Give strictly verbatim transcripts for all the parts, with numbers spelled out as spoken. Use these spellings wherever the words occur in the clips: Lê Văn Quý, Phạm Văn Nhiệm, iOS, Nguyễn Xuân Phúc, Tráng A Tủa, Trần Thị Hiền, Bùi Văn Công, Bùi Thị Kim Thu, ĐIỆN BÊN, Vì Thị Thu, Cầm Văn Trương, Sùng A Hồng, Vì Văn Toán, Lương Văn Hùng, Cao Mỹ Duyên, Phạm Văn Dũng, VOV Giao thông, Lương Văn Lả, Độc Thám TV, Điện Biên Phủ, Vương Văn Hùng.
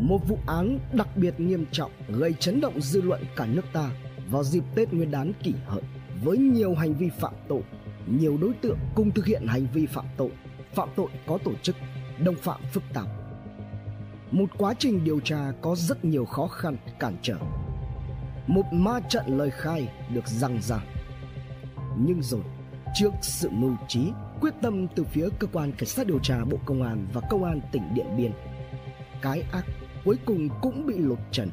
một vụ án đặc biệt nghiêm trọng gây chấn động dư luận cả nước ta vào dịp Tết Nguyên đán Kỷ Hợi, với nhiều hành vi phạm tội, nhiều đối tượng cùng thực hiện hành vi phạm tội, phạm tội có tổ chức, đồng phạm phức tạp. Một quá trình điều tra có rất nhiều khó khăn, cản trở. Một ma trận lời khai được răng ra. Nhưng rồi, trước sự mưu trí, quyết tâm từ phía cơ quan cảnh sát điều tra Bộ Công an và Công an tỉnh Điện Biên, cái ác cuối cùng cũng bị lột trần.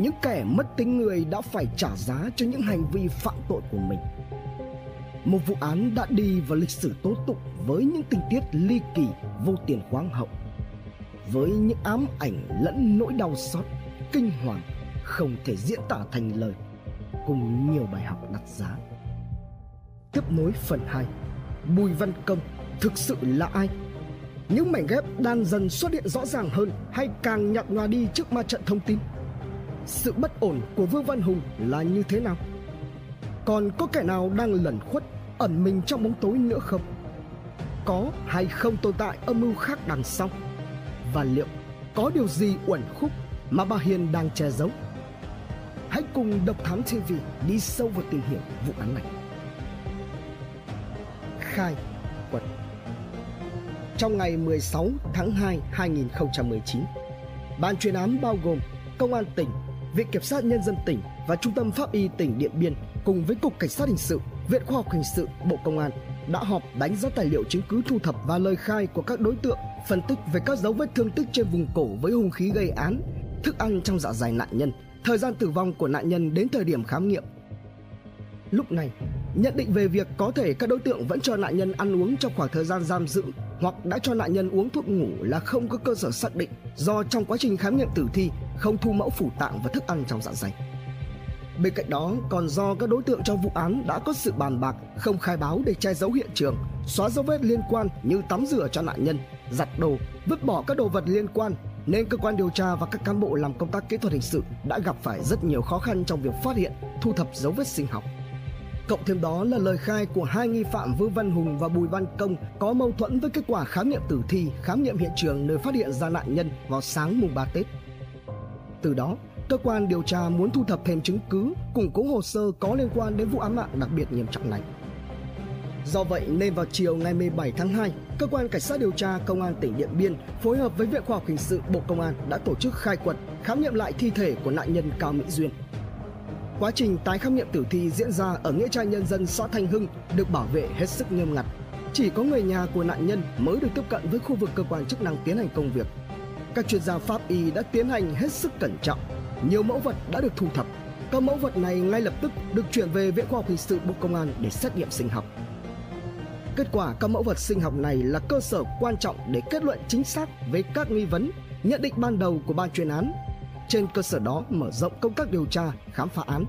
Những kẻ mất tính người đã phải trả giá cho những hành vi phạm tội của mình. Một vụ án đã đi vào lịch sử tố tụng với những tình tiết ly kỳ, vô tiền khoáng hậu, với những ám ảnh lẫn nỗi đau xót, kinh hoàng không thể diễn tả thành lời, cùng nhiều bài học đắt giá. Tiếp nối phần hai, Bùi Văn Công thực sự là ai? Những mảnh ghép đan dần xuất hiện rõ ràng hơn hay càng nhạt nhòa đi trước ma trận thông tin? Sự bất ổn của Vương Văn Hùng là như thế nào? Còn có kẻ nào đang lẩn khuất, ẩn mình trong bóng tối nữa không? Có hay không tồn tại âm mưu khác đằng sau? Và liệu có điều gì uẩn khúc mà bà Hiền đang che giấu? Hãy cùng Độc Thám ti vi đi sâu vào tìm hiểu vụ án này. Khai quật. Trong ngày mười sáu tháng hai năm hai nghìn không trăm mười chín, ban chuyên án bao gồm Công an tỉnh, Viện Kiểm sát Nhân dân tỉnh và Trung tâm Pháp y tỉnh Điện Biên cùng với Cục Cảnh sát Hình sự, Viện Khoa học Hình sự, Bộ Công an đã họp đánh giá tài liệu chứng cứ thu thập và lời khai của các đối tượng, phân tích về các dấu vết thương tích trên vùng cổ với hung khí gây án, thức ăn trong dạ dày nạn nhân, thời gian tử vong của nạn nhân đến thời điểm khám nghiệm. Lúc này, nhận định về việc có thể các đối tượng vẫn cho nạn nhân ăn uống trong khoảng thời gian giam giữ hoặc đã cho nạn nhân uống thuốc ngủ là không có cơ sở xác định, do trong quá trình khám nghiệm tử thi không thu mẫu phủ tạng và thức ăn trong dạ dày. Bên cạnh đó còn do các đối tượng trong vụ án đã có sự bàn bạc không khai báo để che giấu hiện trường, xóa dấu vết liên quan như tắm rửa cho nạn nhân, giặt đồ, vứt bỏ các đồ vật liên quan, nên cơ quan điều tra và các cán bộ làm công tác kỹ thuật hình sự đã gặp phải rất nhiều khó khăn trong việc phát hiện, thu thập dấu vết sinh học. Cộng thêm đó là lời khai của hai nghi phạm Vương Văn Hùng và Bùi Văn Công có mâu thuẫn với kết quả khám nghiệm tử thi, khám nghiệm hiện trường nơi phát hiện ra nạn nhân vào sáng mùng ba Tết. Từ đó, cơ quan điều tra muốn thu thập thêm chứng cứ, củng cố hồ sơ có liên quan đến vụ án mạng đặc biệt nghiêm trọng này. Do vậy nên vào chiều ngày mười bảy tháng hai, cơ quan cảnh sát điều tra Công an tỉnh Điện Biên phối hợp với Viện Khoa học Hình sự Bộ Công an đã tổ chức khai quật, khám nghiệm lại thi thể của nạn nhân Cao Mỹ Duyên. Quá trình tái khám nghiệm tử thi diễn ra ở nghĩa trang nhân dân xã Thanh Hưng được bảo vệ hết sức nghiêm ngặt. Chỉ có người nhà của nạn nhân mới được tiếp cận với khu vực cơ quan chức năng tiến hành công việc. Các chuyên gia pháp y đã tiến hành hết sức cẩn trọng. Nhiều mẫu vật đã được thu thập. Các mẫu vật này ngay lập tức được chuyển về Viện Khoa học Hình sự Bộ Công an để xét nghiệm sinh học. Kết quả các mẫu vật sinh học này là cơ sở quan trọng để kết luận chính xác về các nghi vấn, nhận định ban đầu của ban chuyên án. Trên cơ sở đó mở rộng công tác điều tra, khám phá án.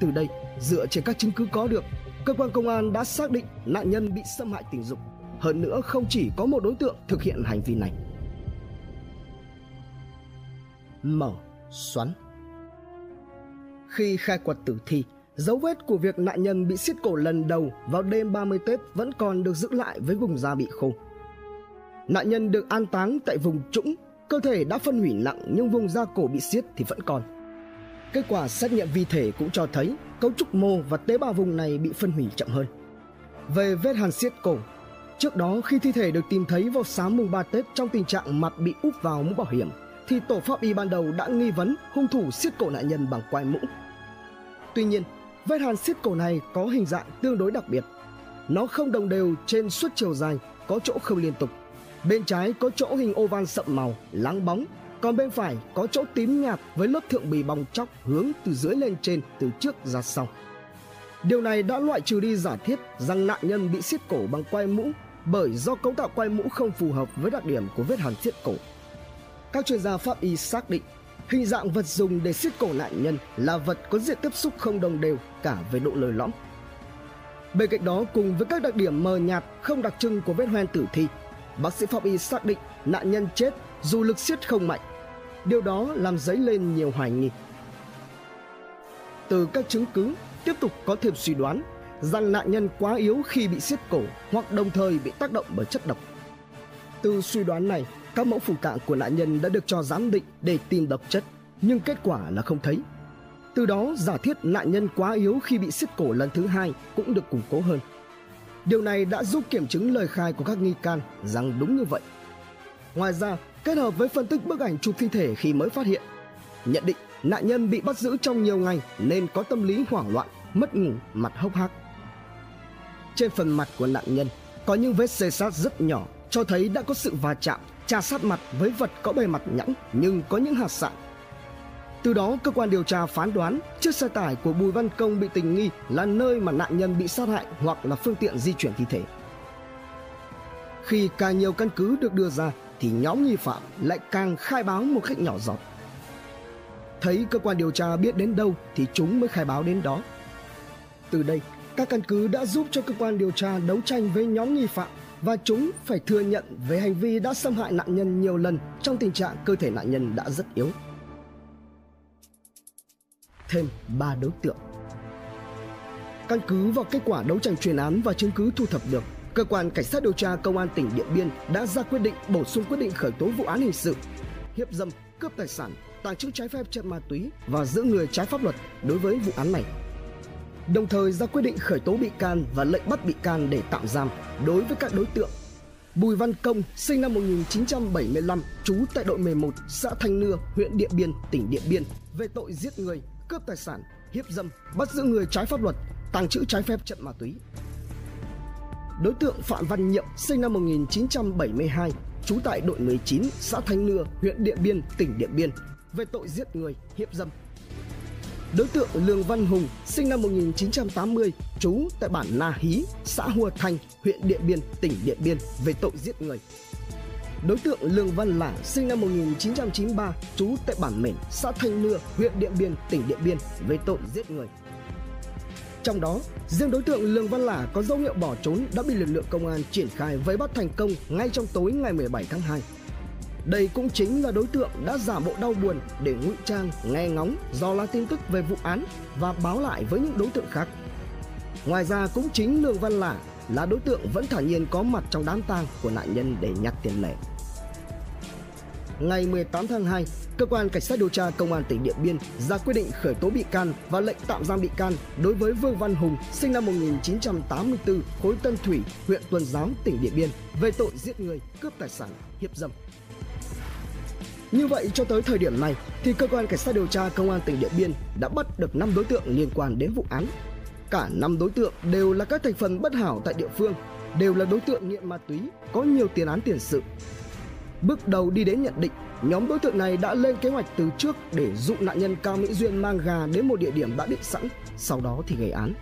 Từ đây, dựa trên các chứng cứ có được, cơ quan công an đã xác định nạn nhân bị xâm hại tình dục. Hơn nữa, không chỉ có một đối tượng thực hiện hành vi này. Mở xoắn. Khi khai quật tử thi, dấu vết của việc nạn nhân bị siết cổ lần đầu vào đêm ba mươi Tết vẫn còn được giữ lại với vùng da bị khô. Nạn nhân được an táng tại vùng trũng, cơ thể đã phân hủy nặng nhưng vùng da cổ bị siết thì vẫn còn. Kết quả xét nghiệm vi thể cũng cho thấy cấu trúc mô và tế bào vùng này bị phân hủy chậm hơn. Về vết hàn siết cổ, trước đó khi thi thể được tìm thấy vào sáng mùng ba Tết trong tình trạng mặt bị úp vào mũ bảo hiểm, thì tổ pháp y ban đầu đã nghi vấn hung thủ siết cổ nạn nhân bằng quai mũ. Tuy nhiên, vết hàn siết cổ này có hình dạng tương đối đặc biệt. Nó không đồng đều trên suốt chiều dài, có chỗ không liên tục. Bên trái có chỗ hình oval sậm màu, láng bóng, còn bên phải có chỗ tím nhạt với lớp thượng bì bong tróc hướng từ dưới lên trên, từ trước ra sau. Điều này đã loại trừ đi giả thiết rằng nạn nhân bị siết cổ bằng quai mũ, bởi do cấu tạo quai mũ không phù hợp với đặc điểm của vết hàn siết cổ. Các chuyên gia pháp y xác định hình dạng vật dùng để siết cổ nạn nhân là vật có diện tiếp xúc không đồng đều cả về độ lồi lõm. Bên cạnh đó, cùng với các đặc điểm mờ nhạt không đặc trưng của vết hoen tử thi, bác sĩ pháp y xác định nạn nhân chết dù lực siết không mạnh. Điều đó làm dấy lên nhiều hoài nghi. Từ các chứng cứ, tiếp tục có thêm suy đoán rằng nạn nhân quá yếu khi bị siết cổ hoặc đồng thời bị tác động bởi chất độc. Từ suy đoán này, Các mẫu phủ tạng của nạn nhân đã được cho giám định để tìm độc chất, nhưng kết quả là không thấy. Từ đó, giả thiết nạn nhân quá yếu khi bị siết cổ lần thứ hai cũng được củng cố hơn. Điều này đã giúp kiểm chứng lời khai của các nghi can rằng đúng như vậy. Ngoài ra, kết hợp với phân tích bức ảnh chụp thi thể khi mới phát hiện, nhận định nạn nhân bị bắt giữ trong nhiều ngày nên có tâm lý hoảng loạn, mất ngủ, mặt hốc hác. Trên phần mặt của nạn nhân có những vết xê xát rất nhỏ, cho thấy đã có sự va chạm, chà sát mặt với vật có bề mặt nhẵn nhưng có những hạt sạn. Từ đó, cơ quan điều tra phán đoán chiếc xe tải của Bùi Văn Công bị tình nghi là nơi mà nạn nhân bị sát hại hoặc là phương tiện di chuyển thi thể. Khi càng nhiều căn cứ được đưa ra thì nhóm nghi phạm lại càng khai báo một cách nhỏ giọt. Thấy cơ quan điều tra biết đến đâu thì chúng mới khai báo đến đó. Từ đây, các căn cứ đã giúp cho cơ quan điều tra đấu tranh với nhóm nghi phạm và chúng phải thừa nhận về hành vi đã xâm hại nạn nhân nhiều lần trong tình trạng cơ thể nạn nhân đã rất yếu. Thêm ba đối tượng. Căn cứ vào kết quả đấu tranh chuyên án và chứng cứ thu thập được, cơ quan cảnh sát điều tra công an tỉnh Điện Biên đã ra quyết định bổ sung quyết định khởi tố vụ án hình sự hiếp dâm, cướp tài sản, tàng trữ trái phép chất ma túy và giữ người trái pháp luật đối với vụ án này. Đồng thời ra quyết định khởi tố bị can và lệnh bắt bị can để tạm giam đối với các đối tượng Bùi Văn Công, sinh năm một nghìn chín trăm bảy mươi lăm, trú tại đội mười một, xã Thanh Nưa, huyện Điện Biên, tỉnh Điện Biên, về tội giết người, cướp tài sản, hiếp dâm, bắt giữ người trái pháp luật, tàng trữ trái phép chất ma túy. Đối tượng Phạm Văn Nhiệm, sinh năm một nghìn chín trăm bảy mươi hai, trú tại đội mười chín, xã Thanh Nưa, huyện Điện Biên, tỉnh Điện Biên, về tội giết người, hiếp dâm. Đối tượng Lương Văn Hùng, sinh năm một nghìn chín trăm tám mươi, trú tại bản Na Hí, xã Hùa Thành, huyện Điện Biên, tỉnh Điện Biên, về tội giết người. Đối tượng Lương Văn Lả, sinh năm một nghìn chín trăm chín mươi ba, trú tại bản Mển, xã Thanh Nưa, huyện Điện Biên, tỉnh Điện Biên, về tội giết người. Trong đó, riêng đối tượng Lương Văn Lả có dấu hiệu bỏ trốn đã bị lực lượng công an triển khai vây bắt thành công ngay trong tối ngày mười bảy tháng hai. Đây cũng chính là đối tượng đã giả bộ đau buồn để ngụy trang, nghe ngóng, dò la tin tức về vụ án và báo lại với những đối tượng khác. Ngoài ra, cũng chính Lương Văn Lả là đối tượng vẫn thản nhiên có mặt trong đám tang của nạn nhân để nhặt tiền lẻ. Ngày mười tám tháng hai, cơ quan cảnh sát điều tra công an tỉnh Điện Biên ra quyết định khởi tố bị can và lệnh tạm giam bị can đối với Vương Văn Hùng, sinh năm một nghìn chín trăm tám mươi tư, khối Tân Thủy, huyện Tuần Giáo, tỉnh Điện Biên, về tội giết người, cướp tài sản, hiếp dâm. Như vậy, cho tới thời điểm này thì cơ quan cảnh sát điều tra công an tỉnh Điện Biên đã bắt được năm đối tượng liên quan đến vụ án. Cả năm đối tượng đều là các thành phần bất hảo tại địa phương, đều là đối tượng nghiện ma túy, có nhiều tiền án tiền sự. Bước đầu đi đến nhận định, nhóm đối tượng này đã lên kế hoạch từ trước để dụ nạn nhân Cao Mỹ Duyên mang gà đến một địa điểm đã định sẵn, sau đó thì gây án.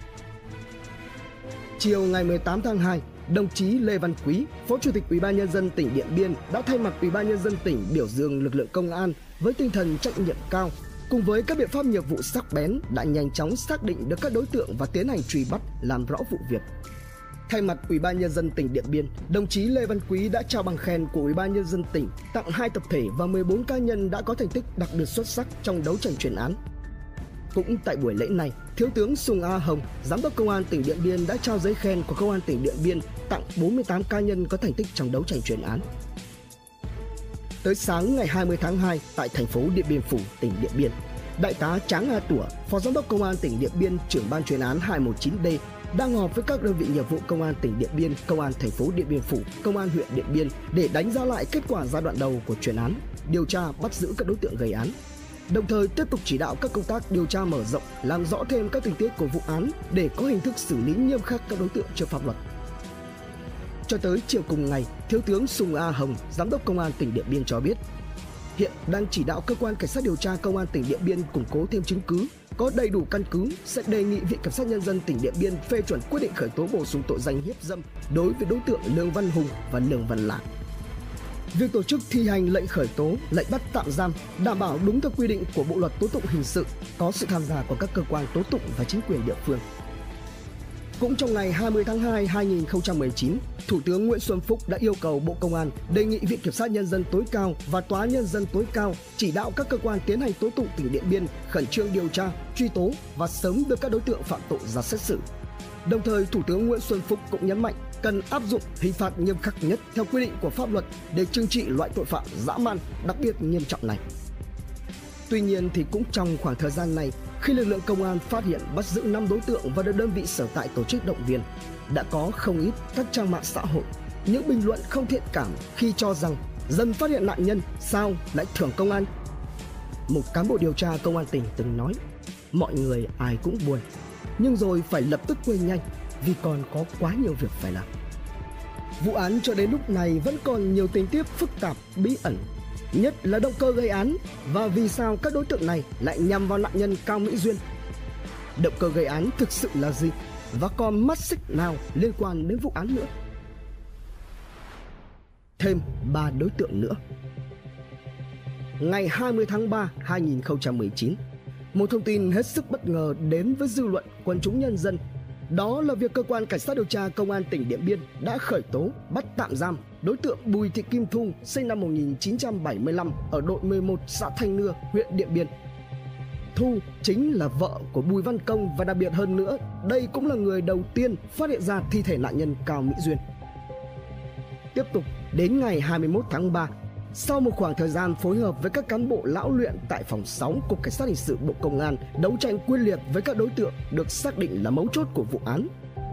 Chiều ngày mười tám tháng hai, đồng chí Lê Văn Quý, Phó Chủ tịch Ủy ban nhân dân tỉnh Điện Biên đã thay mặt Ủy ban nhân dân tỉnh biểu dương lực lượng công an với tinh thần trách nhiệm cao, cùng với các biện pháp nghiệp vụ sắc bén đã nhanh chóng xác định được các đối tượng và tiến hành truy bắt, làm rõ vụ việc. Thay mặt Ủy ban nhân dân tỉnh Điện Biên, đồng chí Lê Văn Quý đã trao bằng khen của Ủy ban nhân dân tỉnh tặng hai tập thể và mười bốn cá nhân đã có thành tích đặc biệt xuất sắc trong đấu tranh chuyên án. Cũng tại buổi lễ này, Thiếu tướng Sùng A Hồng, Giám đốc Công an tỉnh Điện Biên đã trao giấy khen của Công an tỉnh Điện Biên tặng bốn mươi tám cá nhân có thành tích trong đấu tranh chuyên án. Tới sáng ngày hai mươi tháng hai tại thành phố Điện Biên Phủ, tỉnh Điện Biên, Đại tá Tráng A Tủa, Phó Giám đốc Công an tỉnh Điện Biên, trưởng ban chuyên án hai một chín D đang họp với các đơn vị nghiệp vụ Công an tỉnh Điện Biên, Công an thành phố Điện Biên Phủ, Công an huyện Điện Biên để đánh giá lại kết quả giai đoạn đầu của chuyên án, điều tra bắt giữ các đối tượng gây án. Đồng thời tiếp tục chỉ đạo các công tác điều tra mở rộng, làm rõ thêm các tình tiết của vụ án để có hình thức xử lý nghiêm khắc các đối tượng trước pháp luật. Cho tới chiều cùng ngày, Thiếu tướng Sùng A Hồng, Giám đốc Công an tỉnh Điện Biên cho biết, hiện đang chỉ đạo cơ quan cảnh sát điều tra Công an tỉnh Điện Biên củng cố thêm chứng cứ, có đầy đủ căn cứ sẽ đề nghị Viện Kiểm sát Nhân dân tỉnh Điện Biên phê chuẩn quyết định khởi tố bổ sung tội danh hiếp dâm đối với đối tượng Lương Văn Hùng và Lương Văn Lả. Việc tổ chức thi hành lệnh khởi tố, lệnh bắt tạm giam đảm bảo đúng theo quy định của Bộ luật Tố tụng hình sự, có sự tham gia của các cơ quan tố tụng và chính quyền địa phương. Cũng trong ngày hai mươi tháng hai năm hai nghìn không trăm mười chín, Thủ tướng Nguyễn Xuân Phúc đã yêu cầu Bộ Công an đề nghị Viện Kiểm sát Nhân dân tối cao và Tòa án Nhân dân tối cao chỉ đạo các cơ quan tiến hành tố tụng tỉnh Điện Biên khẩn trương điều tra, truy tố và sớm đưa các đối tượng phạm tội ra xét xử. Đồng thời, Thủ tướng Nguyễn Xuân Phúc cũng nhấn mạnh cần áp dụng hình phạt nghiêm khắc nhất theo quy định của pháp luật để trừng trị loại tội phạm dã man đặc biệt nghiêm trọng này. Tuy nhiên thì cũng trong khoảng thời gian này, khi lực lượng công an phát hiện bắt giữ năm đối tượng và được đơn vị sở tại tổ chức động viên, đã có không ít các trang mạng xã hội những bình luận không thiện cảm khi cho rằng dân phát hiện nạn nhân sao lại thưởng công an. Một cán bộ điều tra công an tỉnh từng nói, mọi người ai cũng buồn, nhưng rồi phải lập tức quên nhanh vì còn có quá nhiều việc phải làm. Vụ án cho đến lúc này vẫn còn nhiều tình tiết phức tạp, bí ẩn, nhất là động cơ gây án và vì sao các đối tượng này lại nhằm vào nạn nhân Cao Mỹ Duyên. Động cơ gây án thực sự là gì và còn mắt xích nào liên quan đến vụ án nữa? Thêm ba đối tượng nữa. Ngày hai mươi tháng ba năm hai nghìn không trăm mười chín, một thông tin hết sức bất ngờ đến với dư luận quần chúng nhân dân. Đó là việc cơ quan cảnh sát điều tra công an tỉnh Điện Biên đã khởi tố, bắt tạm giam đối tượng Bùi Thị Kim Thu, sinh năm một nghìn chín trăm bảy mươi lăm, ở đội mười một xã Thanh Nưa, huyện Điện Biên. Thu chính là vợ của Bùi Văn Công và đặc biệt hơn nữa, đây cũng là người đầu tiên phát hiện ra thi thể nạn nhân Cao Mỹ Duyên. Tiếp tục đến ngày hai mươi mốt tháng ba, sau một khoảng thời gian phối hợp với các cán bộ lão luyện tại phòng sáu Cục Cảnh sát Hình sự Bộ Công an đấu tranh quyết liệt với các đối tượng được xác định là mấu chốt của vụ án,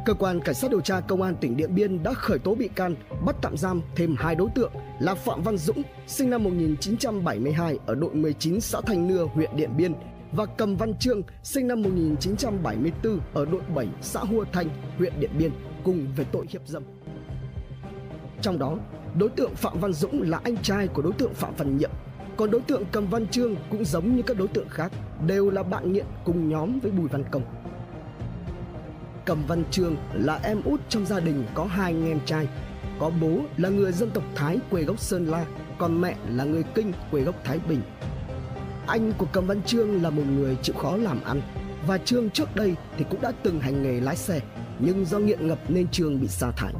cơ quan cảnh sát điều tra công an tỉnh Điện Biên đã khởi tố bị can, bắt tạm giam thêm hai đối tượng là Phạm Văn Dũng, sinh năm một nghìn chín trăm bảy mươi hai, ở đội mười chín xã Thanh Nưa, huyện Điện Biên, và Cầm Văn Trương, sinh năm một nghìn chín trăm bảy mươi tư, ở đội bảy xã Hua Thanh, huyện Điện Biên, cùng về tội hiếp dâm. Trong đó, đối tượng Phạm Văn Dũng là anh trai của đối tượng Phạm Văn Nhiệm, còn đối tượng Cầm Văn Trương cũng giống như các đối tượng khác, đều là bạn nghiện cùng nhóm với Bùi Văn Công. Cầm Văn Trương là em út trong gia đình có hai anh em trai, có bố là người dân tộc Thái quê gốc Sơn La, còn mẹ là người Kinh quê gốc Thái Bình. Anh của Cầm Văn Trương là một người chịu khó làm ăn, và Trương trước đây thì cũng đã từng hành nghề lái xe, nhưng do nghiện ngập nên Trương bị sa thải.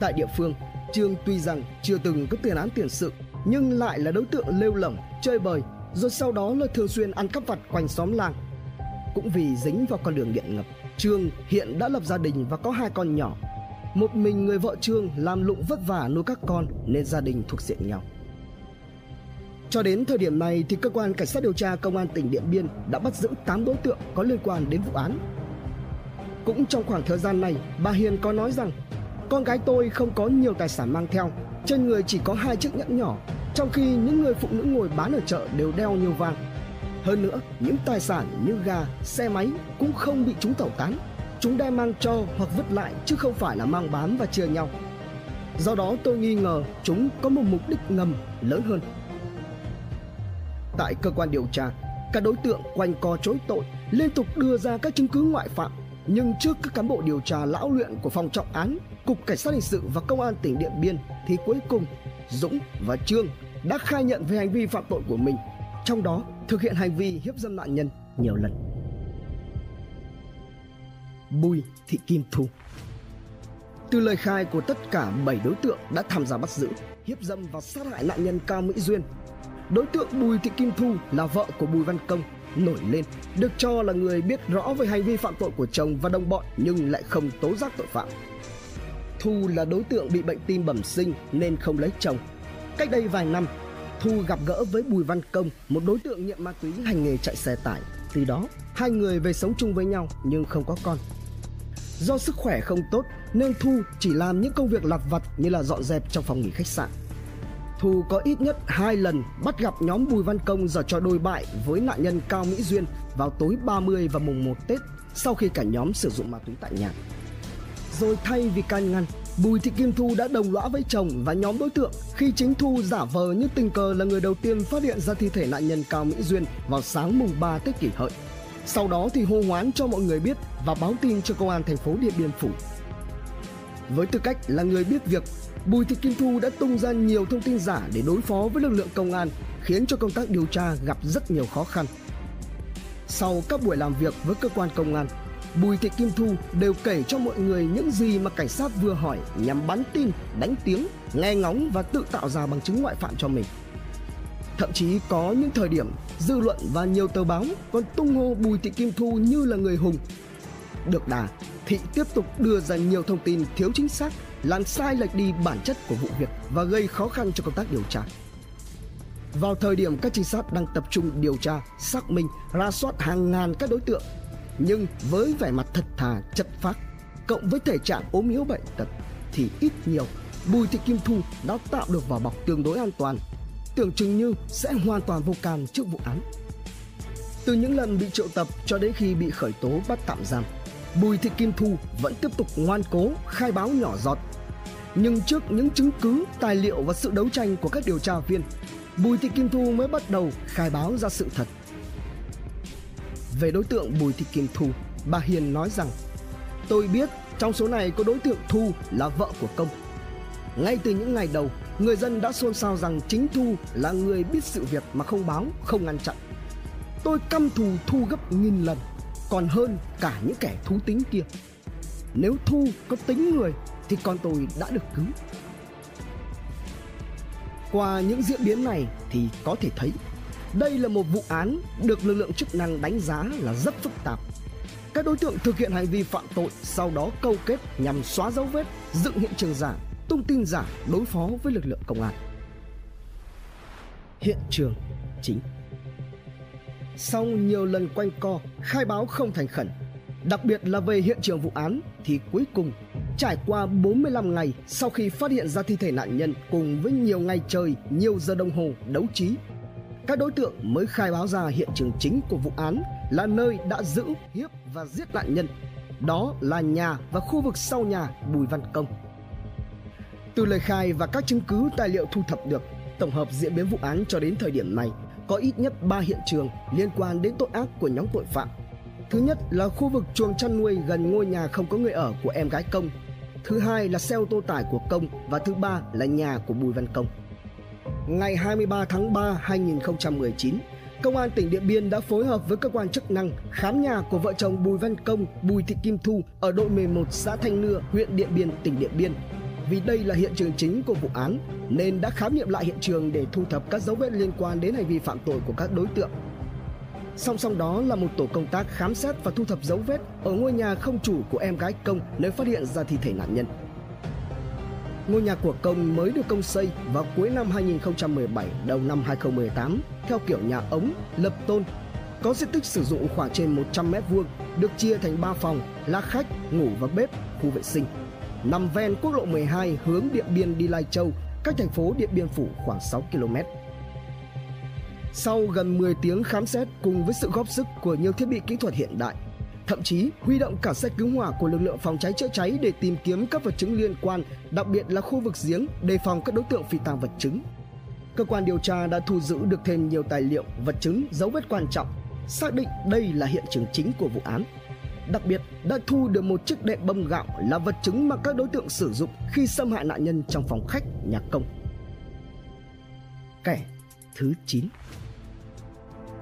Tại địa phương, Trương tuy rằng chưa từng có tiền án tiền sự nhưng lại là đối tượng lêu lỏng, chơi bời, rồi sau đó là thường xuyên ăn cắp vặt quanh xóm làng. Cũng vì dính vào con đường nghiện ngập, Trương hiện đã lập gia đình và có hai con nhỏ. Một mình người vợ Trương làm lụng vất vả nuôi các con nên gia đình thuộc diện nghèo. Cho đến thời điểm này thì cơ quan cảnh sát điều tra công an tỉnh Điện Biên đã bắt giữ tám đối tượng có liên quan đến vụ án. Cũng trong khoảng thời gian này, bà Hiền có nói rằng con gái tôi không có nhiều tài sản mang theo, trên người chỉ có hai chiếc nhẫn nhỏ, trong khi những người phụ nữ ngồi bán ở chợ đều đeo nhiều vàng. Hơn nữa, những tài sản như gà, xe máy cũng không bị chúng tẩu tán, chúng đem mang cho hoặc vứt lại chứ không phải là mang bán và chia nhau. Do đó tôi nghi ngờ chúng có một mục đích ngầm lớn hơn. Tại cơ quan điều tra, các đối tượng quanh co chối tội, liên tục đưa ra các chứng cứ ngoại phạm, nhưng trước các cán bộ điều tra lão luyện của phòng trọng án, Cục Cảnh sát Hình sự và Công an tỉnh Điện Biên thì cuối cùng Dũng và Trương đã khai nhận về hành vi phạm tội của mình, trong đó thực hiện hành vi hiếp dâm nạn nhân nhiều lần. Bùi Thị Kim Thu. Từ lời khai của tất cả bảy đối tượng đã tham gia bắt giữ, hiếp dâm và sát hại nạn nhân Cao Mỹ Duyên, đối tượng Bùi Thị Kim Thu là vợ của Bùi Văn Công nổi lên, được cho là người biết rõ về hành vi phạm tội của chồng và đồng bọn nhưng lại không tố giác tội phạm. Thu là đối tượng bị bệnh tim bẩm sinh nên không lấy chồng. Cách đây vài năm, Thu gặp gỡ với Bùi Văn Công, một đối tượng nghiện ma túy hành nghề chạy xe tải. Từ đó, hai người về sống chung với nhau nhưng không có con. Do sức khỏe không tốt nên Thu chỉ làm những công việc lặt vặt như là dọn dẹp trong phòng nghỉ khách sạn. Thu có ít nhất hai lần bắt gặp nhóm Bùi Văn Công giở trò đồi bại với nạn nhân Cao Mỹ Duyên vào tối ba mươi và mùng một Tết, sau khi cả nhóm sử dụng ma túy tại nhà. Rồi thay vì can ngăn, Bùi Thị Kim Thu đã đồng lõa với chồng và nhóm đối tượng khi chính Thu giả vờ như tình cờ là người đầu tiên phát hiện ra thi thể nạn nhân Cao Mỹ Duyên vào sáng mùng ba Tết Kỷ Hợi. Sau đó thì hô hoán cho mọi người biết và báo tin cho công an thành phố Điện Biên Phủ. Với tư cách là người biết việc, Bùi Thị Kim Thu đã tung ra nhiều thông tin giả để đối phó với lực lượng công an, khiến cho công tác điều tra gặp rất nhiều khó khăn. Sau các buổi làm việc với cơ quan công an, Bùi Thị Kim Thu đều kể cho mọi người những gì mà cảnh sát vừa hỏi nhằm bán tin, đánh tiếng, nghe ngóng và tự tạo ra bằng chứng ngoại phạm cho mình. Thậm chí có những thời điểm, dư luận và nhiều tờ báo còn tung hô Bùi Thị Kim Thu như là người hùng. Được đà, Thị tiếp tục đưa ra nhiều thông tin thiếu chính xác, làm sai lệch đi bản chất của vụ việc và gây khó khăn cho công tác điều tra. Vào thời điểm các trinh sát đang tập trung điều tra, xác minh, ra soát hàng ngàn các đối tượng, nhưng với vẻ mặt thật thà, chất phác, cộng với thể trạng ốm yếu bệnh tật thì ít nhiều Bùi Thị Kim Thu đã tạo được vỏ bọc tương đối an toàn, tưởng chừng như sẽ hoàn toàn vô can trước vụ án. Từ những lần bị triệu tập cho đến khi bị khởi tố bắt tạm giam, Bùi Thị Kim Thu vẫn tiếp tục ngoan cố khai báo nhỏ giọt. Nhưng trước những chứng cứ, tài liệu và sự đấu tranh của các điều tra viên, Bùi Thị Kim Thu mới bắt đầu khai báo ra sự thật. Về đối tượng Bùi Thị Kim Thu, bà Hiền nói rằng: "Tôi biết trong số này có đối tượng Thu là vợ của Công. Ngay từ những ngày đầu, người dân đã xôn xao rằng chính Thu là người biết sự việc mà không báo, không ngăn chặn. Tôi căm thù Thu gấp nghìn lần, còn hơn cả những kẻ thú tính kia. Nếu Thu có tính người thì con tôi đã được cứu." Qua những diễn biến này thì có thể thấy đây là một vụ án được lực lượng chức năng đánh giá là rất phức tạp. Các đối tượng thực hiện hành vi phạm tội, sau đó câu kết nhằm xóa dấu vết, dựng hiện trường giả, tung tin giả đối phó với lực lượng công an. Hiện trường chính. Sau nhiều lần quanh co, khai báo không thành khẩn, đặc biệt là về hiện trường vụ án, thì cuối cùng trải qua bốn mươi lăm ngày sau khi phát hiện ra thi thể nạn nhân, cùng với nhiều ngày trời, nhiều giờ đồng hồ đấu trí, các đối tượng mới khai báo ra hiện trường chính của vụ án là nơi đã giữ, hiếp và giết nạn nhân. Đó là nhà và khu vực sau nhà Bùi Văn Công. Từ lời khai và các chứng cứ tài liệu thu thập được, tổng hợp diễn biến vụ án cho đến thời điểm này, có ít nhất ba hiện trường liên quan đến tội ác của nhóm tội phạm. Thứ nhất là khu vực chuồng chăn nuôi gần ngôi nhà không có người ở của em gái Công. Thứ hai là xe ô tô tải của Công. Và thứ ba là nhà của Bùi Văn Công. Ngày hai mươi ba tháng ba năm hai nghìn không trăm mười chín, Công an tỉnh Điện Biên đã phối hợp với cơ quan chức năng khám nhà của vợ chồng Bùi Văn Công, Bùi Thị Kim Thu ở đội mười một xã Thanh Nưa, huyện Điện Biên, tỉnh Điện Biên. Vì đây là hiện trường chính của vụ án nên đã khám nghiệm lại hiện trường để thu thập các dấu vết liên quan đến hành vi phạm tội của các đối tượng. Song song đó là một tổ công tác khám xét và thu thập dấu vết ở ngôi nhà không chủ của em gái Công, nơi phát hiện ra thi thể nạn nhân. Ngôi nhà của Công mới được Công xây vào cuối năm hai nghìn không trăm mười bảy, đầu năm hai nghìn không trăm mười tám theo kiểu nhà ống, lập tôn, có diện tích sử dụng khoảng trên một trăm mét vuông, được chia thành ba phòng là khách, ngủ và bếp, khu vệ sinh. Nằm ven quốc lộ mười hai hướng Điện Biên đi Lai Châu, cách thành phố Điện Biên Phủ khoảng sáu ki lô mét. Sau gần mười tiếng khám xét cùng với sự góp sức của nhiều thiết bị kỹ thuật hiện đại, thậm chí huy động cả xe cứu hỏa của lực lượng phòng cháy chữa cháy để tìm kiếm các vật chứng liên quan, đặc biệt là khu vực giếng, đề phòng các đối tượng phi tang vật chứng, cơ quan điều tra đã thu giữ được thêm nhiều tài liệu, vật chứng, dấu vết quan trọng, xác định đây là hiện trường chính của vụ án. Đặc biệt đã thu được một chiếc đệm bơm gạo là vật chứng mà các đối tượng sử dụng khi xâm hại nạn nhân trong phòng khách nhà Công. Kẻ thứ chín.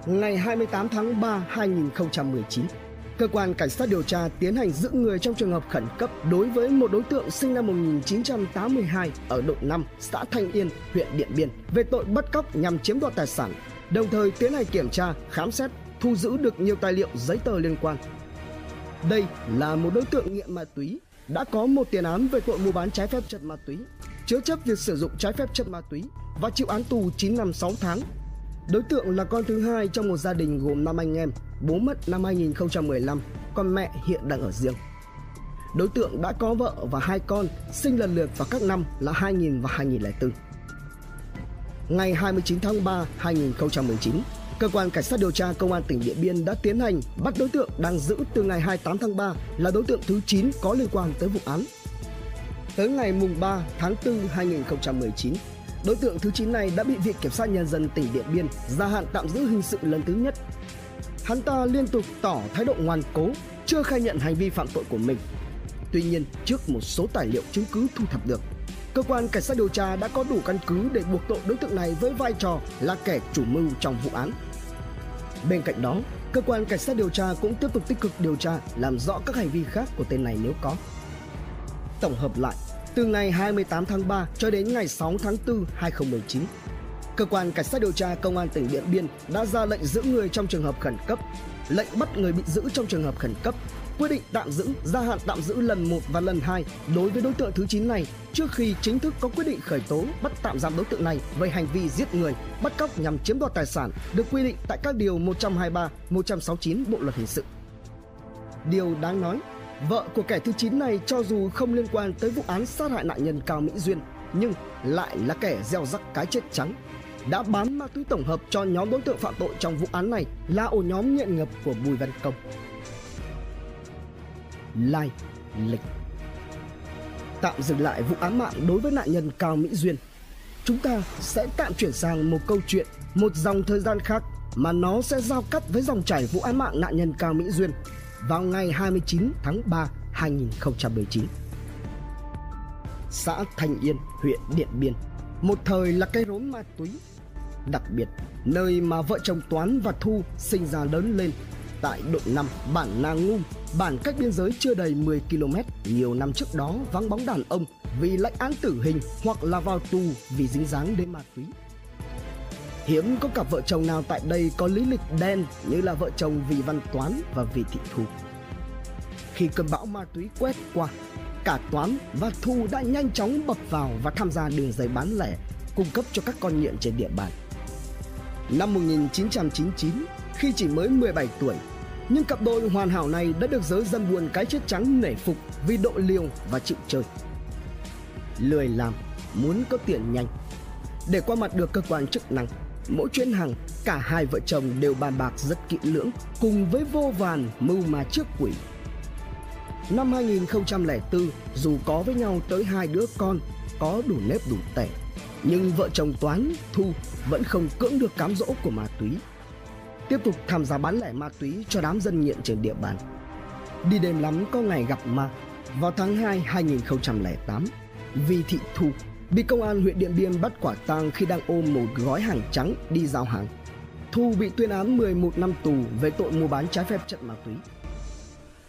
Ngày hai mươi tám tháng ba năm hai nghìn không trăm mười chín, cơ quan cảnh sát điều tra tiến hành giữ người trong trường hợp khẩn cấp đối với một đối tượng sinh năm một nghìn chín trăm tám mươi hai ở đội năm, xã Thanh Yên, huyện Điện Biên về tội bắt cóc nhằm chiếm đoạt tài sản, đồng thời tiến hành kiểm tra, khám xét, thu giữ được nhiều tài liệu, giấy tờ liên quan. Đây là một đối tượng nghiện ma túy, đã có một tiền án về tội mua bán trái phép chất ma túy, chứa chấp việc sử dụng trái phép chất ma túy và chịu án tù chín năm sáu tháng. Đối tượng là con thứ hai trong một gia đình gồm năm anh em, bố mất năm hai nghìn không trăm mười lăm, còn mẹ hiện đang ở riêng. Đối tượng đã có vợ và hai con, sinh lần lượt vào các năm là hai nghìn và hai nghìn không trăm lẻ bốn. Ngày hai mươi chín tháng ba năm hai nghìn không trăm mười chín, cơ quan cảnh sát điều tra công an tỉnh Điện Biên đã tiến hành bắt đối tượng đang giữ từ ngày hai mươi tám tháng ba là đối tượng thứ chín có liên quan tới vụ án. Tới ngày ba tháng tư năm hai nghìn không trăm mười chín, đối tượng thứ chín này đã bị Viện Kiểm sát Nhân dân tỉnh Điện Biên gia hạn tạm giữ hình sự lần thứ nhất. Hắn ta liên tục tỏ thái độ ngoan cố, chưa khai nhận hành vi phạm tội của mình. Tuy nhiên, trước một số tài liệu chứng cứ thu thập được, cơ quan cảnh sát điều tra đã có đủ căn cứ để buộc tội đối tượng này với vai trò là kẻ chủ mưu trong vụ án. Bên cạnh đó, cơ quan cảnh sát điều tra cũng tiếp tục tích cực điều tra, làm rõ các hành vi khác của tên này nếu có. Tổng hợp lại, từ ngày hai mươi tám tháng ba cho đến ngày sáu tháng tư năm hai nghìn không trăm mười chín, cơ quan cảnh sát điều tra công an tỉnh Điện Biên đã ra lệnh giữ người trong trường hợp khẩn cấp, lệnh bắt người bị giữ trong trường hợp khẩn cấp, quyết định tạm giữ, gia hạn tạm giữ lần một và lần hai đối với đối tượng thứ chín này trước khi chính thức có quyết định khởi tố bắt tạm giam đối tượng này về hành vi giết người, bắt cóc nhằm chiếm đoạt tài sản được quy định tại các điều một trăm hai mươi ba, một trăm sáu mươi chín Bộ luật hình sự. Điều đáng nói, vợ của kẻ thứ chín này cho dù không liên quan tới vụ án sát hại nạn nhân Cao Mỹ Duyên nhưng lại là kẻ gieo rắc cái chết trắng, đã bán ma túy tổng hợp cho nhóm đối tượng phạm tội trong vụ án này là ổ nhóm nghiện ngập của Bùi Văn Công. Lai lịch. Tạm dừng lại vụ án mạng đối với nạn nhân Cao Mỹ Duyên, chúng ta sẽ tạm chuyển sang một câu chuyện, một dòng thời gian khác mà nó sẽ giao cắt với dòng chảy vụ án mạng nạn nhân Cao Mỹ Duyên vào ngày hai mươi chín tháng ba năm hai nghìn không trăm mười chín. Xã Thanh Yên, huyện Điện Biên, một thời là cây rốn ma túy. Đặc biệt, nơi mà vợ chồng Toán và Thu sinh ra lớn lên, tại đội năm bản Nà Ngum, bản cách biên giới chưa đầy mười ki lô mét, nhiều năm trước đó vắng bóng đàn ông vì lãnh án tử hình hoặc là vào tù vì dính dáng đến ma túy. Hiếm có cặp vợ chồng nào tại đây có lý lịch đen như là vợ chồng Vì Văn Toán và Vì Thị Thu. Khi cơn bão ma túy quét qua, cả Toán và Thu đã nhanh chóng bập vào và tham gia đường dây bán lẻ cung cấp cho các con nghiện trên địa bàn. Năm một nghìn chín trăm chín mươi chín, khi chỉ mới mười bảy tuổi, nhưng cặp đôi hoàn hảo này đã được giới dân buôn cái chết trắng nể phục vì độ liều và chịu chơi. Lười làm, muốn có tiền nhanh. Để qua mặt được cơ quan chức năng, mỗi chuyến hàng, cả hai vợ chồng đều bàn bạc rất kỹ lưỡng cùng với vô vàn mưu ma trước quỷ. Năm hai nghìn không trăm lẻ tư, dù có với nhau tới hai đứa con, có đủ nếp đủ tẻ, nhưng vợ chồng Toán, Thu vẫn không cưỡng được cám dỗ của ma túy, tiếp tục tham gia bán lẻ ma túy cho đám dân nghiện trên địa bàn. Đi đêm lắm có ngày gặp ma. Vào tháng hai năm hai nghìn không trăm lẻ tám, Vì Thị Thu bị công an huyện Điện Biên bắt quả tang khi đang ôm một gói hàng trắng đi giao hàng. Thu bị tuyên án mười một năm tù về tội mua bán trái phép chất ma túy.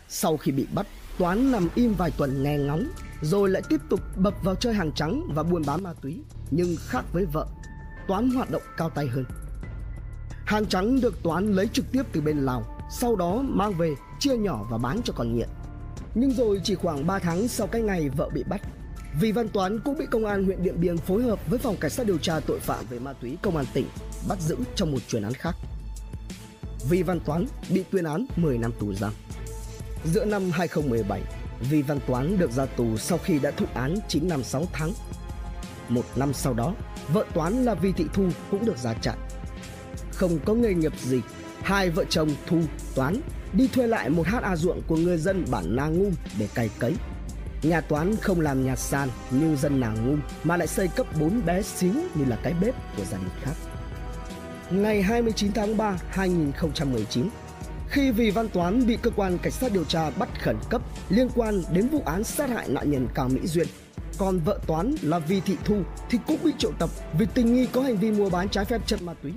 Sau khi bị bắt, Toán nằm im vài tuần nghe ngóng, rồi lại tiếp tục bập vào chơi hàng trắng và buôn bán ma túy. Nhưng khác với vợ, Toán hoạt động cao tay hơn. Hàng trắng được Toán lấy trực tiếp từ bên Lào, sau đó mang về, chia nhỏ và bán cho con nghiện. Nhưng rồi chỉ khoảng ba tháng sau cái ngày vợ bị bắt, Vì Văn Toán cũng bị công an huyện Điện Biên phối hợp với phòng cảnh sát điều tra tội phạm về ma túy công an tỉnh bắt giữ trong một chuyên án khác. Vì Văn Toán bị tuyên án mười năm tù giam. Giữa năm hai nghìn không trăm mười bảy, Vì Văn Toán được ra tù sau khi đã thụ án chín năm sáu tháng. Một năm sau đó, vợ Toán là Vì Thị Thu cũng được ra trại. Không có nghề nghiệp gì, hai vợ chồng Thu, Toán đi thuê lại một ha ruộng của người dân bản Nà Ngum để cày cấy. Nhà Toán không làm nhà sàn như dân Nà Ngum mà lại xây cấp bốn bé xíu như là cái bếp của gia đình khác. Ngày hai mươi chín tháng ba năm hai nghìn không trăm mười chín, khi Vì Văn Toán bị cơ quan cảnh sát điều tra bắt khẩn cấp liên quan đến vụ án sát hại nạn nhân Cao Mỹ Duyên, còn vợ Toán là Vì Thị Thu thì cũng bị triệu tập vì tình nghi có hành vi mua bán trái phép chất ma túy.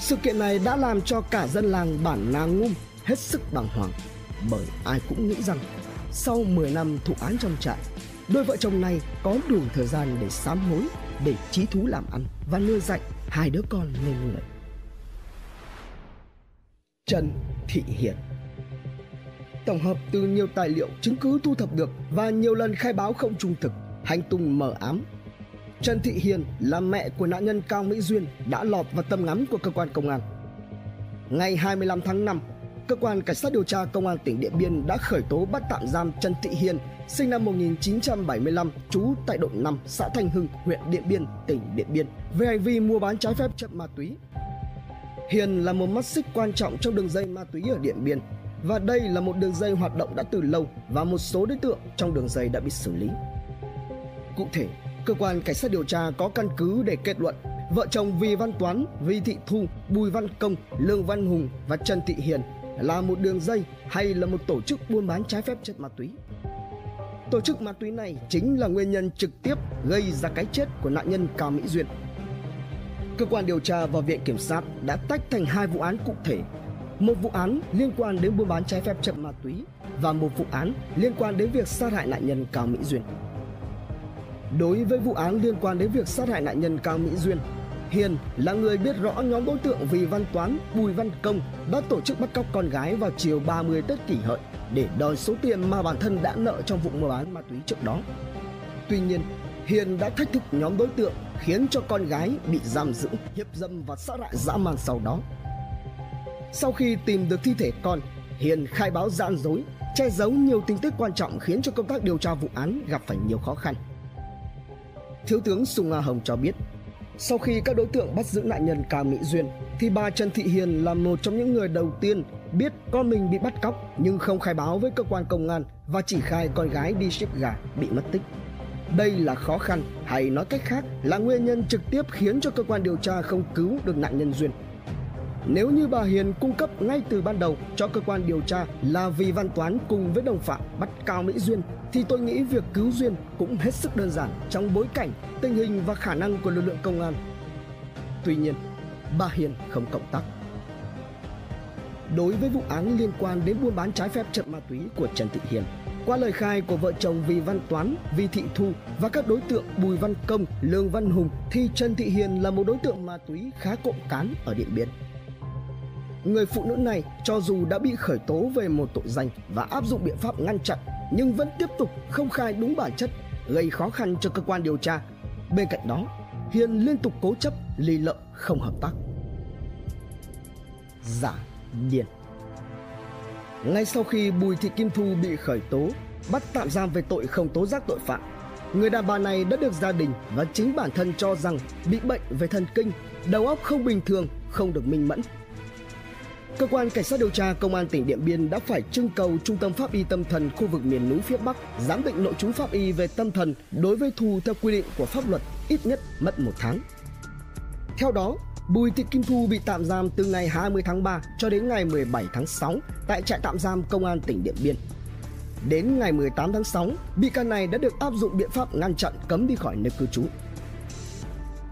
Sự kiện này đã làm cho cả dân làng bản Nà Ngum hết sức bàng hoàng, bởi ai cũng nghĩ rằng sau mười năm thụ án trong trại, đôi vợ chồng này có đủ thời gian để sám hối, để chí thú làm ăn và nuôi dạy hai đứa con nên người. Trần Thị Hiền. Tổng hợp từ nhiều tài liệu chứng cứ thu thập được và nhiều lần khai báo không trung thực, hành tung mờ ám, Trần Thị Hiền là mẹ của nạn nhân Cao Mỹ Duyên đã lọt vào tầm ngắm của cơ quan công an. Ngày hai mươi lăm tháng năm, cơ quan cảnh sát điều tra công an tỉnh Điện Biên đã khởi tố bắt tạm giam Trần Thị Hiền, sinh năm một nghìn chín trăm bảy mươi lăm, trú tại đội năm, xã Thanh Hưng, huyện Điện Biên, tỉnh Điện Biên về hành vi mua bán trái phép chất ma túy. Hiền là một mắt xích quan trọng trong đường dây ma túy ở Điện Biên, và đây là một đường dây hoạt động đã từ lâu và một số đối tượng trong đường dây đã bị xử lý. Cụ thể, cơ quan cảnh sát điều tra có căn cứ để kết luận vợ chồng Vì Văn Toán, Vì Thị Thu, Bùi Văn Công, Lương Văn Hùng và Trần Thị Hiền là một đường dây hay là một tổ chức buôn bán trái phép chất ma túy. Tổ chức ma túy này chính là nguyên nhân trực tiếp gây ra cái chết của nạn nhân Cao Mỹ Duyên. Cơ quan điều tra và Viện Kiểm sát đã tách thành hai vụ án cụ thể, một vụ án liên quan đến buôn bán trái phép chất ma túy và một vụ án liên quan đến việc sát hại nạn nhân Cao Mỹ Duyên. Đối với vụ án liên quan đến việc sát hại nạn nhân Cao Mỹ Duyên, Hiền là người biết rõ nhóm đối tượng Vì Văn Toán, Bùi Văn Công đã tổ chức bắt cóc con gái vào chiều ba mươi Tết Kỷ Hợi để đòi số tiền mà bản thân đã nợ trong vụ mua bán ma túy trước đó. Tuy nhiên, Hiền đã thách thức nhóm đối tượng khiến cho con gái bị giam giữ, hiếp dâm và sát hại dã man sau đó. Sau khi tìm được thi thể con, Hiền khai báo gian dối, che giấu nhiều tình tiết quan trọng khiến cho công tác điều tra vụ án gặp phải nhiều khó khăn. Thiếu tướng Sùng A Hồng cho biết, sau khi các đối tượng bắt giữ nạn nhân Cao Mỹ Duyên, thì bà Trần Thị Hiền là một trong những người đầu tiên biết con mình bị bắt cóc nhưng không khai báo với cơ quan công an và chỉ khai con gái đi ship gà bị mất tích. Đây là khó khăn, hay nói cách khác là nguyên nhân trực tiếp khiến cho cơ quan điều tra không cứu được nạn nhân Duyên. Nếu như bà Hiền cung cấp ngay từ ban đầu cho cơ quan điều tra là Vì Văn Toán cùng với đồng phạm bắt Cao Mỹ Duyên, thì tôi nghĩ việc cứu Duyên cũng hết sức đơn giản trong bối cảnh, tình hình và khả năng của lực lượng công an. Tuy nhiên, bà Hiền không cộng tác. Đối với vụ án liên quan đến buôn bán trái phép chất ma túy của Trần Thị Hiền, qua lời khai của vợ chồng Vì Văn Toán, Vì Thị Thu và các đối tượng Bùi Văn Công, Lương Văn Hùng, thì Trần Thị Hiền là một đối tượng ma túy khá cộng cán ở Điện Biên. Người phụ nữ này cho dù đã bị khởi tố về một tội danh và áp dụng biện pháp ngăn chặn nhưng vẫn tiếp tục không khai đúng bản chất, gây khó khăn cho cơ quan điều tra. Bên cạnh đó, Hiền liên tục cố chấp, lì lợm, không hợp tác. Giả điên. Ngay sau khi Bùi Thị Kim Thu bị khởi tố, bắt tạm giam về tội không tố giác tội phạm, người đàn bà này đã được gia đình và chính bản thân cho rằng bị bệnh về thần kinh, đầu óc không bình thường, không được minh mẫn. Cơ quan Cảnh sát điều tra Công an tỉnh Điện Biên đã phải trưng cầu Trung tâm Pháp y Tâm thần khu vực miền núi phía Bắc giám định nội trú pháp y về tâm thần đối với Thu theo quy định của pháp luật, ít nhất mất một tháng. Theo đó, Bùi Thị Kim Thu bị tạm giam từ ngày hai mươi tháng ba cho đến ngày mười bảy tháng sáu tại trại tạm giam Công an tỉnh Điện Biên. Đến ngày mười tám tháng sáu, bị can này đã được áp dụng biện pháp ngăn chặn cấm đi khỏi nơi cư trú.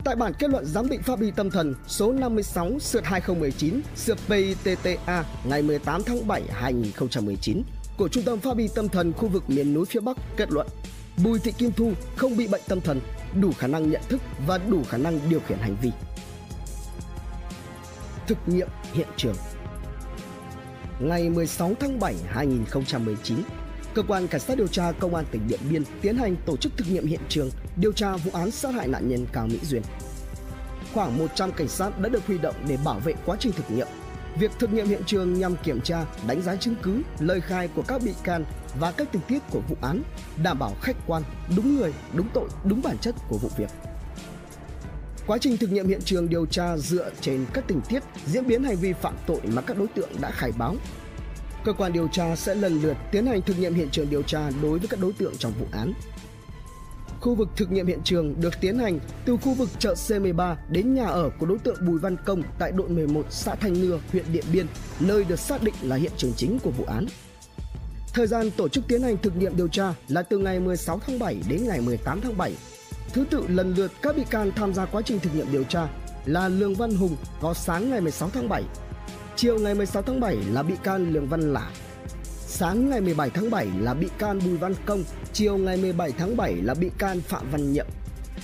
Tại bản kết luận giám định pháp y tâm thần số năm mươi sáu xuyệt hai nghìn không trăm mười chín xuyệt pê i tê tê a ngày mười tám tháng bảy hai nghìn không trăm mười chín của Trung tâm Pháp y Tâm thần khu vực miền núi phía Bắc kết luận Bùi Thị Kim Thu không bị bệnh tâm thần, đủ khả năng nhận thức và đủ khả năng điều khiển hành vi. Thực nghiệm hiện trường. Ngày mười sáu tháng bảy hai nghìn không trăm mười chín, Cơ quan Cảnh sát điều tra Công an tỉnh Điện Biên tiến hành tổ chức thực nghiệm hiện trường điều tra vụ án sát hại nạn nhân Cao Mỹ Duyên. Khoảng một trăm cảnh sát đã được huy động để bảo vệ quá trình thực nghiệm. Việc thực nghiệm hiện trường nhằm kiểm tra, đánh giá chứng cứ, lời khai của các bị can và các tình tiết của vụ án, đảm bảo khách quan, đúng người, đúng tội, đúng bản chất của vụ việc. Quá trình thực nghiệm hiện trường điều tra dựa trên các tình tiết, diễn biến hành vi phạm tội mà các đối tượng đã khai báo. Cơ quan điều tra sẽ lần lượt tiến hành thực nghiệm hiện trường điều tra đối với các đối tượng trong vụ án. Khu vực thực nghiệm hiện trường được tiến hành từ khu vực chợ xê mười ba đến nhà ở của đối tượng Bùi Văn Công tại đội mười một xã Thanh Nưa, huyện Điện Biên, nơi được xác định là hiện trường chính của vụ án. Thời gian tổ chức tiến hành thực nghiệm điều tra là từ ngày mười sáu tháng bảy đến ngày mười tám tháng bảy. Thứ tự lần lượt các bị can tham gia quá trình thực nghiệm điều tra là Lương Văn Hùng vào sáng ngày mười sáu tháng bảy, chiều ngày mười sáu tháng bảy là bị can Lương Văn Lả. Sáng ngày mười bảy tháng bảy là bị can Bùi Văn Công, chiều ngày mười bảy tháng bảy là bị can Phạm Văn Nhiệm.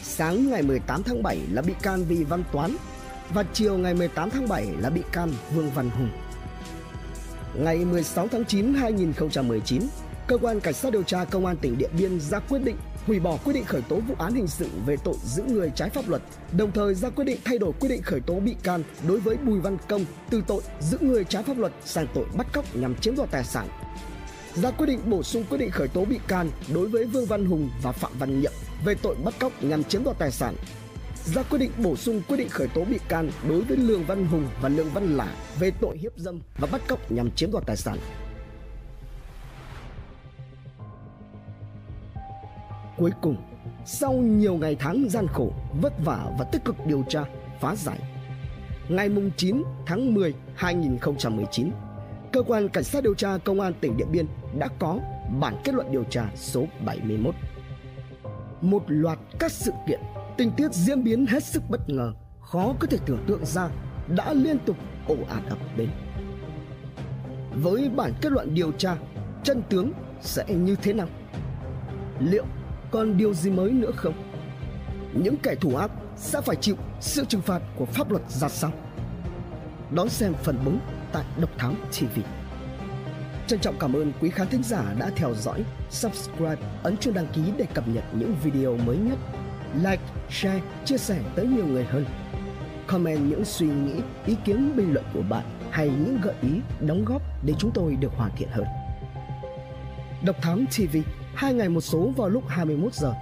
Sáng ngày mười tám tháng bảy là bị can Vì Văn Toán và chiều ngày mười tám tháng bảy là bị can Vương Văn Hùng. Ngày mười sáu tháng chín hai nghìn không trăm mười chín, Cơ quan Cảnh sát điều tra Công an tỉnh Điện Biên ra quyết định hủy bỏ quyết định khởi tố vụ án hình sự về tội giữ người trái pháp luật, đồng thời ra quyết định thay đổi quyết định khởi tố bị can đối với Bùi Văn Công từ tội giữ người trái pháp luật sang tội bắt cóc nhằm chiếm đoạt tài sản. Ra quyết định bổ sung quyết định khởi tố bị can đối với Vương Văn Hùng và Phạm Văn Nhiệm về tội bắt cóc nhằm chiếm đoạt tài sản. Ra quyết định bổ sung quyết định khởi tố bị can đối với Lương Văn Hùng và Lương Văn Lả về tội hiếp dâm và bắt cóc nhằm chiếm đoạt tài sản. Cuối cùng, sau nhiều ngày tháng gian khổ, vất vả và tích cực điều tra, phá giải, ngày chín tháng mười hai nghìn không trăm mười chín, Cơ quan Cảnh sát điều tra Công an tỉnh Điện Biên đã có bản kết luận điều tra số bảy mươi mốt. Một loạt các sự kiện, tình tiết diễn biến hết sức bất ngờ, khó có thể tưởng tượng ra đã liên tục ồ ạt ập đến. Với bản kết luận điều tra, chân tướng sẽ như thế nào? Liệu còn điều gì mới nữa không? Những kẻ thủ ác sẽ phải chịu sự trừng phạt của pháp luật ra sao? Đón xem phần bốn tại Độc Thám ti vi. Trân trọng cảm ơn quý khán thính giả đã theo dõi, subscribe, ấn chuông đăng ký để cập nhật những video mới nhất. Like, share, chia sẻ tới nhiều người hơn. Comment những suy nghĩ, ý kiến, bình luận của bạn hay những gợi ý, đóng góp để chúng tôi được hoàn thiện hơn. Độc Thám ti vi, hai ngày một số vào lúc hai mươi mốt giờ.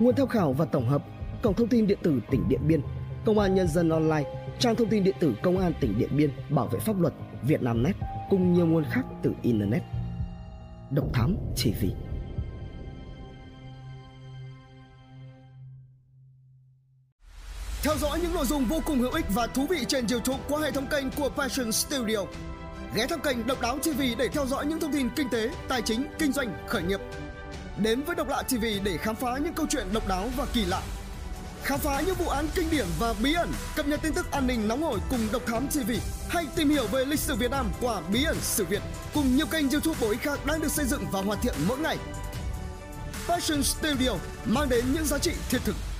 Nguồn tham khảo và tổng hợp: Cổng thông tin điện tử tỉnh Điện Biên, Công an Nhân dân online, trang thông tin điện tử Công an tỉnh Điện Biên, Bảo vệ pháp luật, Vietnamnet cùng nhiều nguồn khác từ Internet. Độc Thám ti vi. Theo dõi những nội dung vô cùng hữu ích và thú vị trên YouTube qua hệ thống kênh của Passion Studio. Ghé thăm kênh Độc Đáo ti vi để theo dõi những thông tin kinh tế, tài chính, kinh doanh, khởi nghiệp. Đến với Độc Lạ ti vi để khám phá những câu chuyện độc đáo và kỳ lạ. Khám phá những vụ án kinh điển và bí ẩn, cập nhật tin tức an ninh nóng hổi cùng Độc Thám ti vi. Hay tìm hiểu về lịch sử Việt Nam qua Bí ẩn Sử Việt cùng nhiều kênh YouTube bổ ích khác đang được xây dựng và hoàn thiện mỗi ngày. Passion Studio mang đến những giá trị thiết thực.